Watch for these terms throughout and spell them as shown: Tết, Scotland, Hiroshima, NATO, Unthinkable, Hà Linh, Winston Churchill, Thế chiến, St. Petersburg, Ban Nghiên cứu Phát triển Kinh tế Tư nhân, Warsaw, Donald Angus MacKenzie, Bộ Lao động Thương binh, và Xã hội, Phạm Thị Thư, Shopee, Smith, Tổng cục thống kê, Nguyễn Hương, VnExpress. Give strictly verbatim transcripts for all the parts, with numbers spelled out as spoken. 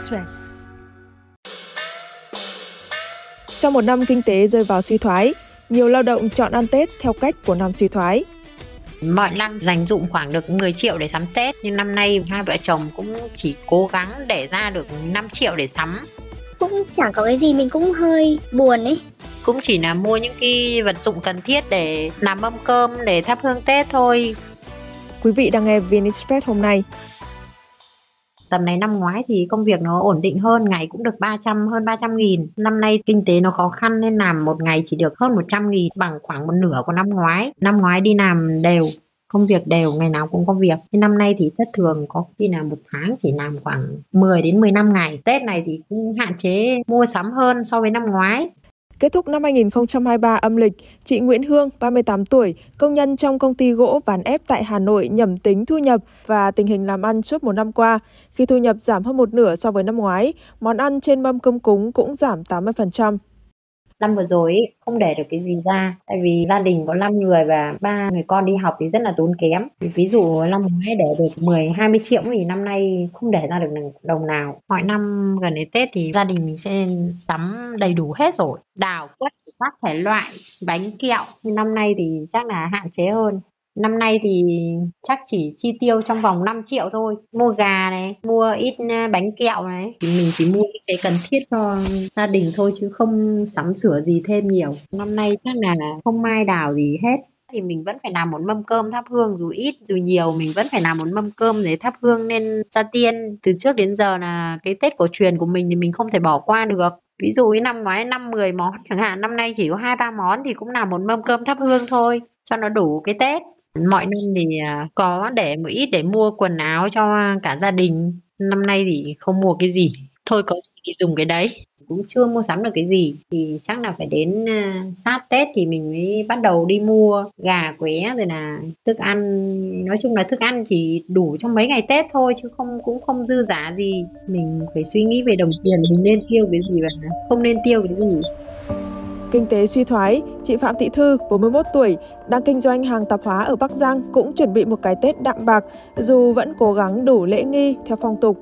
VnExpress. Sau một năm kinh tế rơi vào suy thoái, nhiều lao động chọn ăn Tết theo cách của năm suy thoái. Mọi năm dành dụm khoảng được mười triệu để sắm Tết, nhưng năm nay hai vợ chồng cũng chỉ cố gắng để ra được năm triệu để sắm. Cũng chẳng có cái gì, mình cũng hơi buồn ấy. Cũng chỉ là mua những cái vật dụng cần thiết để làm mâm cơm, để thắp hương Tết thôi. Quý vị đang nghe VnExpress hôm nay. Tầm này năm ngoái thì công việc nó ổn định hơn, ngày cũng được ba trăm, hơn ba trăm nghìn. Năm nay kinh tế nó khó khăn nên làm một ngày chỉ được hơn một trăm nghìn, bằng khoảng một nửa của năm ngoái. Năm ngoái đi làm đều, công việc đều, ngày nào cũng có việc. Nhưng năm nay thì thất thường, có khi là một tháng chỉ làm khoảng mười đến mười lăm ngày. Tết này thì cũng hạn chế mua sắm hơn so với năm ngoái. Kết thúc năm hai không hai ba âm lịch, chị Nguyễn Hương, ba mươi tám tuổi, công nhân trong công ty gỗ ván ép tại Hà Nội nhẩm tính thu nhập và tình hình làm ăn suốt một năm qua. Khi thu nhập giảm hơn một nửa so với năm ngoái, món ăn trên mâm cơm cúng cũng giảm tám mươi phần trăm. Năm vừa rồi không để được cái gì ra, tại vì gia đình có năm người và ba người con đi học thì rất là tốn kém. Ví dụ năm ngoái để được mười, hai mươi triệu thì năm nay không để ra được đồng nào. Mọi năm gần đến Tết thì gia đình mình sẽ sắm đầy đủ hết rồi, đào quất các thể loại, bánh kẹo. Nhưng năm nay thì chắc là hạn chế hơn. Năm nay thì chắc chỉ chi tiêu trong vòng năm triệu thôi. Mua gà này, mua ít bánh kẹo này. Thì mình chỉ mua cái cần thiết cho gia đình thôi chứ không sắm sửa gì thêm nhiều. Năm nay chắc là không mai đào gì hết. Thì mình vẫn phải làm một mâm cơm thắp hương, dù ít dù nhiều mình vẫn phải làm một mâm cơm để thắp hương nên gia tiên. Từ trước đến giờ là cái Tết cổ truyền của mình thì mình không thể bỏ qua được. Ví dụ cái năm ngoái năm mười món chẳng hạn, năm nay chỉ có hai ba món thì cũng làm một mâm cơm thắp hương thôi cho nó đủ cái Tết. Mọi năm thì có để một ít để mua quần áo cho cả gia đình. Năm nay thì không mua cái gì, thôi có thì dùng cái đấy. Cũng chưa mua sắm được cái gì, thì chắc là phải đến sát Tết thì mình mới bắt đầu đi mua gà quế rồi là thức ăn. Nói chung là thức ăn chỉ đủ trong mấy ngày Tết thôi chứ không cũng không dư giả gì. Mình phải suy nghĩ về đồng tiền, mình nên tiêu cái gì và không nên tiêu cái gì. Kinh tế suy thoái, chị Phạm Thị Thư, bốn mươi mốt tuổi, đang kinh doanh hàng tạp hóa ở Bắc Giang cũng chuẩn bị một cái Tết đạm bạc, dù vẫn cố gắng đủ lễ nghi theo phong tục.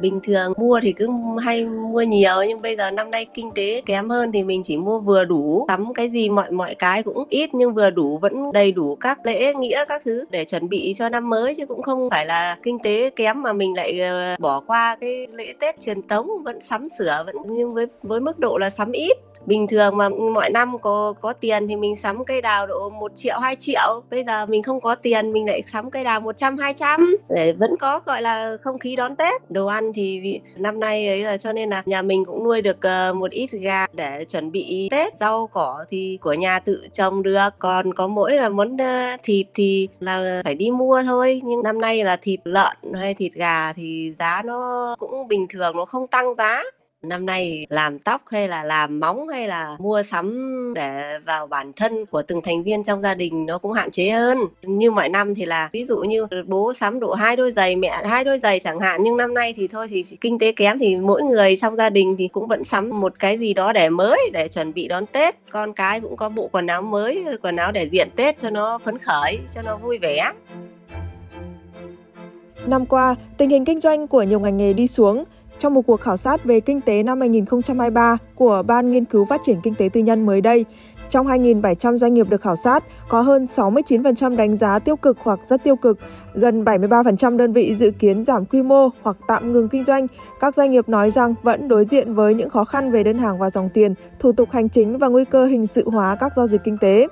Bình thường mua thì cứ hay mua nhiều, nhưng bây giờ năm nay kinh tế kém hơn thì mình chỉ mua vừa đủ, sắm cái gì mọi mọi cái cũng ít nhưng vừa đủ, vẫn đầy đủ các lễ nghĩa các thứ để chuẩn bị cho năm mới, chứ cũng không phải là kinh tế kém mà mình lại bỏ qua cái lễ Tết truyền thống. Vẫn sắm sửa vẫn nhưng với với mức độ là sắm ít. Bình thường mà mọi năm có có tiền thì mình sắm cây đào độ một triệu hai triệu, bây giờ mình không có tiền mình lại sắm cây đào một trăm hai trăm để vẫn có gọi là không khí đón Tết. Đồ ăn thì năm nay ấy là cho nên là nhà mình cũng nuôi được một ít gà để chuẩn bị Tết. Rau cỏ thì của nhà tự trồng được, còn có mỗi là món thịt thì là phải đi mua thôi. Nhưng năm nay là thịt lợn hay thịt gà thì giá nó cũng bình thường, nó không tăng giá. Năm nay làm tóc hay là làm móng hay là mua sắm để vào bản thân của từng thành viên trong gia đình nó cũng hạn chế hơn. Như mọi năm thì là ví dụ như bố sắm độ hai đôi giày, mẹ hai đôi giày chẳng hạn, nhưng năm nay thì thôi thì kinh tế kém thì mỗi người trong gia đình thì cũng vẫn sắm một cái gì đó để mới để chuẩn bị đón Tết. Con cái cũng có bộ quần áo mới, quần áo để diện Tết cho nó phấn khởi, cho nó vui vẻ. Năm qua, tình hình kinh doanh của nhiều ngành nghề đi xuống. Trong một cuộc khảo sát về kinh tế năm hai không hai ba của Ban Nghiên cứu Phát triển Kinh tế Tư nhân mới đây, trong hai nghìn bảy trăm doanh nghiệp được khảo sát, có hơn sáu mươi chín phần trăm đánh giá tiêu cực hoặc rất tiêu cực, gần bảy mươi ba phần trăm đơn vị dự kiến giảm quy mô hoặc tạm ngừng kinh doanh. Các doanh nghiệp nói rằng vẫn đối diện với những khó khăn về đơn hàng và dòng tiền, thủ tục hành chính và nguy cơ hình sự hóa các giao dịch kinh tế.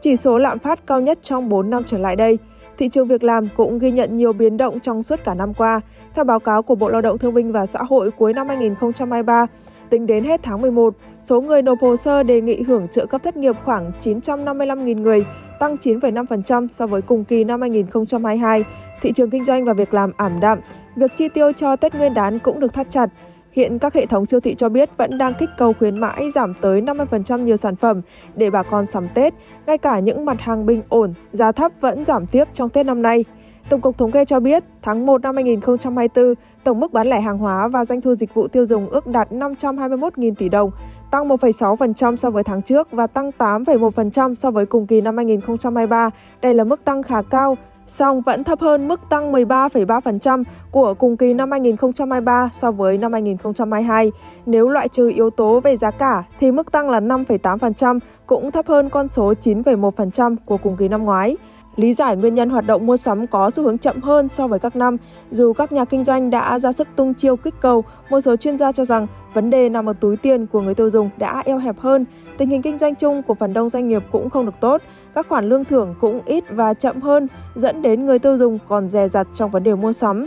Chỉ số lạm phát cao nhất trong bốn năm trở lại đây. Thị trường việc làm cũng ghi nhận nhiều biến động trong suốt cả năm qua. Theo báo cáo của Bộ Lao động Thương binh và Xã hội cuối năm hai không hai ba, tính đến hết tháng mười một, số người nộp hồ sơ đề nghị hưởng trợ cấp thất nghiệp khoảng chín trăm năm mươi lăm nghìn người, tăng chín phẩy năm phần trăm so với cùng kỳ năm hai nghìn không trăm hai mươi hai. Thị trường kinh doanh và việc làm ảm đạm, việc chi tiêu cho Tết Nguyên đán cũng được thắt chặt. Hiện các hệ thống siêu thị cho biết vẫn đang kích cầu khuyến mãi giảm tới năm mươi phần trăm nhiều sản phẩm để bà con sắm Tết. Ngay cả những mặt hàng bình ổn, giá thấp vẫn giảm tiếp trong Tết năm nay. Tổng cục thống kê cho biết, tháng một năm hai không hai tư, tổng mức bán lẻ hàng hóa và doanh thu dịch vụ tiêu dùng ước đạt năm trăm hai mươi mốt nghìn tỷ đồng, tăng một phẩy sáu phần trăm so với tháng trước và tăng tám phẩy một phần trăm so với cùng kỳ năm hai không hai ba. Đây là mức tăng khá cao song vẫn thấp hơn mức tăng mười ba phẩy ba phần trăm của cùng kỳ năm hai nghìn không trăm hai mươi ba so với năm hai nghìn không trăm hai mươi hai. Nếu loại trừ yếu tố về giá cả thì mức tăng là năm phẩy tám phần trăm, cũng thấp hơn con số chín phẩy một phần trăm của cùng kỳ năm ngoái. Lý giải nguyên nhân hoạt động mua sắm có xu hướng chậm hơn so với các năm, dù các nhà kinh doanh đã ra sức tung chiêu kích cầu, một số chuyên gia cho rằng vấn đề nằm ở túi tiền của người tiêu dùng đã eo hẹp hơn, tình hình kinh doanh chung của phần đông doanh nghiệp cũng không được tốt, các khoản lương thưởng cũng ít và chậm hơn, dẫn đến người tiêu dùng còn dè dặt trong vấn đề mua sắm.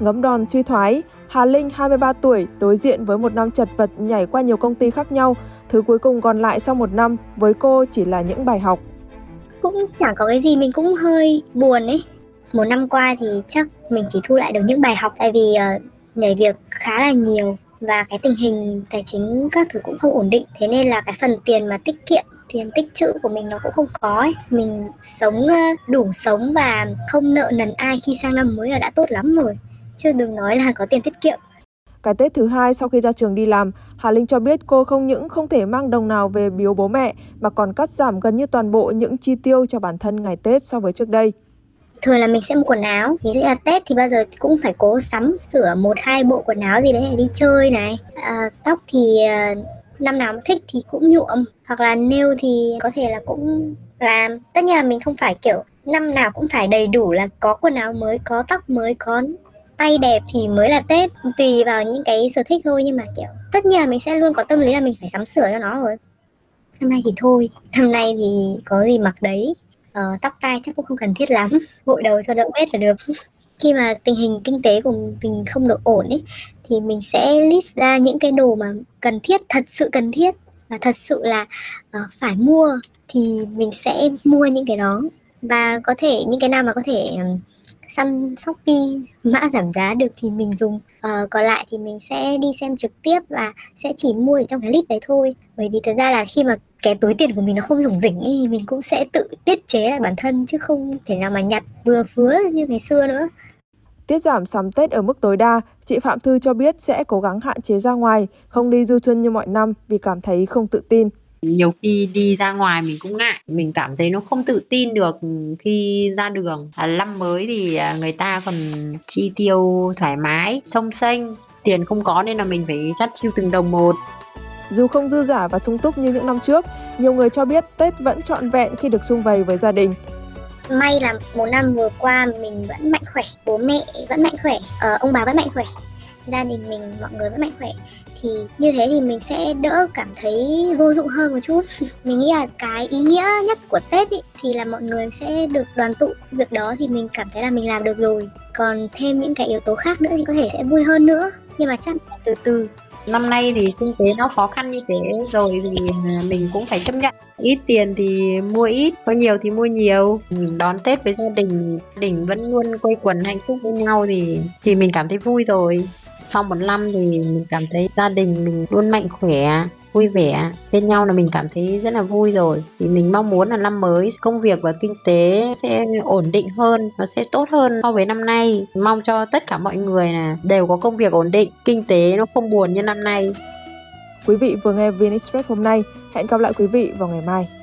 Ngấm đòn suy thoái, Hà Linh, hai mươi ba tuổi, đối diện với một năm chật vật nhảy qua nhiều công ty khác nhau, thứ cuối cùng còn lại sau một năm với cô chỉ là những bài học. Cũng chẳng có cái gì, mình cũng hơi buồn ấy. Một năm qua thì chắc mình chỉ thu lại được những bài học, tại vì uh, nhảy việc khá là nhiều và cái tình hình tài chính các thứ cũng không ổn định. Thế nên là cái phần tiền mà tiết kiệm, tiền tích trữ của mình nó cũng không có ấy. Mình sống uh, đủ sống và không nợ nần ai khi sang năm mới là đã tốt lắm rồi, chứ đừng nói là có tiền tiết kiệm. Cái Tết thứ hai sau khi ra trường đi làm, Hà Linh cho biết cô không những không thể mang đồng nào về biếu bố mẹ mà còn cắt giảm gần như toàn bộ những chi tiêu cho bản thân ngày Tết so với trước đây. Thường là mình sẽ mua quần áo, ví dụ là Tết thì bao giờ cũng phải cố sắm sửa một hai bộ quần áo gì đấy để đi chơi này. À, tóc thì năm nào thích thì cũng nhuộm, hoặc là nail thì có thể là cũng làm. Tất nhiên là mình không phải kiểu năm nào cũng phải đầy đủ là có quần áo mới, có tóc mới, có tay đẹp thì mới là Tết, tùy vào những cái sở thích thôi, nhưng mà kiểu tất nhiên là mình sẽ luôn có tâm lý là mình phải sắm sửa cho nó rồi. Năm nay thì thôi, năm nay thì có gì mặc đấy, ờ, tóc tai chắc cũng không cần thiết lắm, gội đầu cho đỡ bết là được. Khi mà tình hình kinh tế của mình không được ổn ấy, thì mình sẽ list ra những cái đồ mà cần thiết, thật sự cần thiết và thật sự là uh, phải mua thì mình sẽ mua những cái đó, và có thể những cái nào mà có thể săn Shopee mã giảm giá được thì mình dùng, ờ, còn lại thì mình sẽ đi xem trực tiếp và sẽ chỉ mua ở trong cái list đấy thôi. Bởi vì thực ra là khi mà cái túi tiền của mình nó không rủng rỉnh ý, thì mình cũng sẽ tự tiết chế lại bản thân, chứ không thể nào mà nhặt vừa phứa như ngày xưa nữa. Tiết giảm sắm Tết ở mức tối đa, chị Phạm Thư cho biết sẽ cố gắng hạn chế ra ngoài, không đi du xuân như mọi năm vì cảm thấy không tự tin. Nhiều khi đi ra ngoài mình cũng ngại, mình cảm thấy nó không tự tin được khi ra đường. À, năm mới thì người ta còn chi tiêu thoải mái, xông xênh, tiền không có nên là mình phải chắt chiu từng đồng một. Dù không dư giả và sung túc như những năm trước, nhiều người cho biết Tết vẫn trọn vẹn khi được sum vầy với gia đình. May là một năm vừa qua mình vẫn mạnh khỏe, bố mẹ vẫn mạnh khỏe, ờ, ông bà vẫn mạnh khỏe, gia đình mình mọi người vẫn mạnh khỏe, thì như thế thì mình sẽ đỡ cảm thấy vô dụng hơn một chút. Mình nghĩ là cái ý nghĩa nhất của Tết ý, thì là mọi người sẽ được đoàn tụ, việc đó thì mình cảm thấy là mình làm được rồi, còn thêm những cái yếu tố khác nữa thì có thể sẽ vui hơn nữa, nhưng mà chắc là từ từ. Năm nay thì kinh tế nó khó khăn như thế rồi thì mình cũng phải chấp nhận, ít tiền thì mua ít, có nhiều thì mua nhiều. Mình đón Tết với gia đình, gia đình vẫn luôn quây quần hạnh phúc với nhau thì thì mình cảm thấy vui rồi. Sau một năm thì mình cảm thấy gia đình mình luôn mạnh khỏe, vui vẻ, bên nhau là mình cảm thấy rất là vui rồi. Thì mình mong muốn là năm mới công việc và kinh tế sẽ ổn định hơn, nó sẽ tốt hơn so với năm nay. Mong cho tất cả mọi người là đều có công việc ổn định, kinh tế nó không buồn như năm nay. Quý vị vừa nghe VnExpress hôm nay, hẹn gặp lại quý vị vào ngày mai.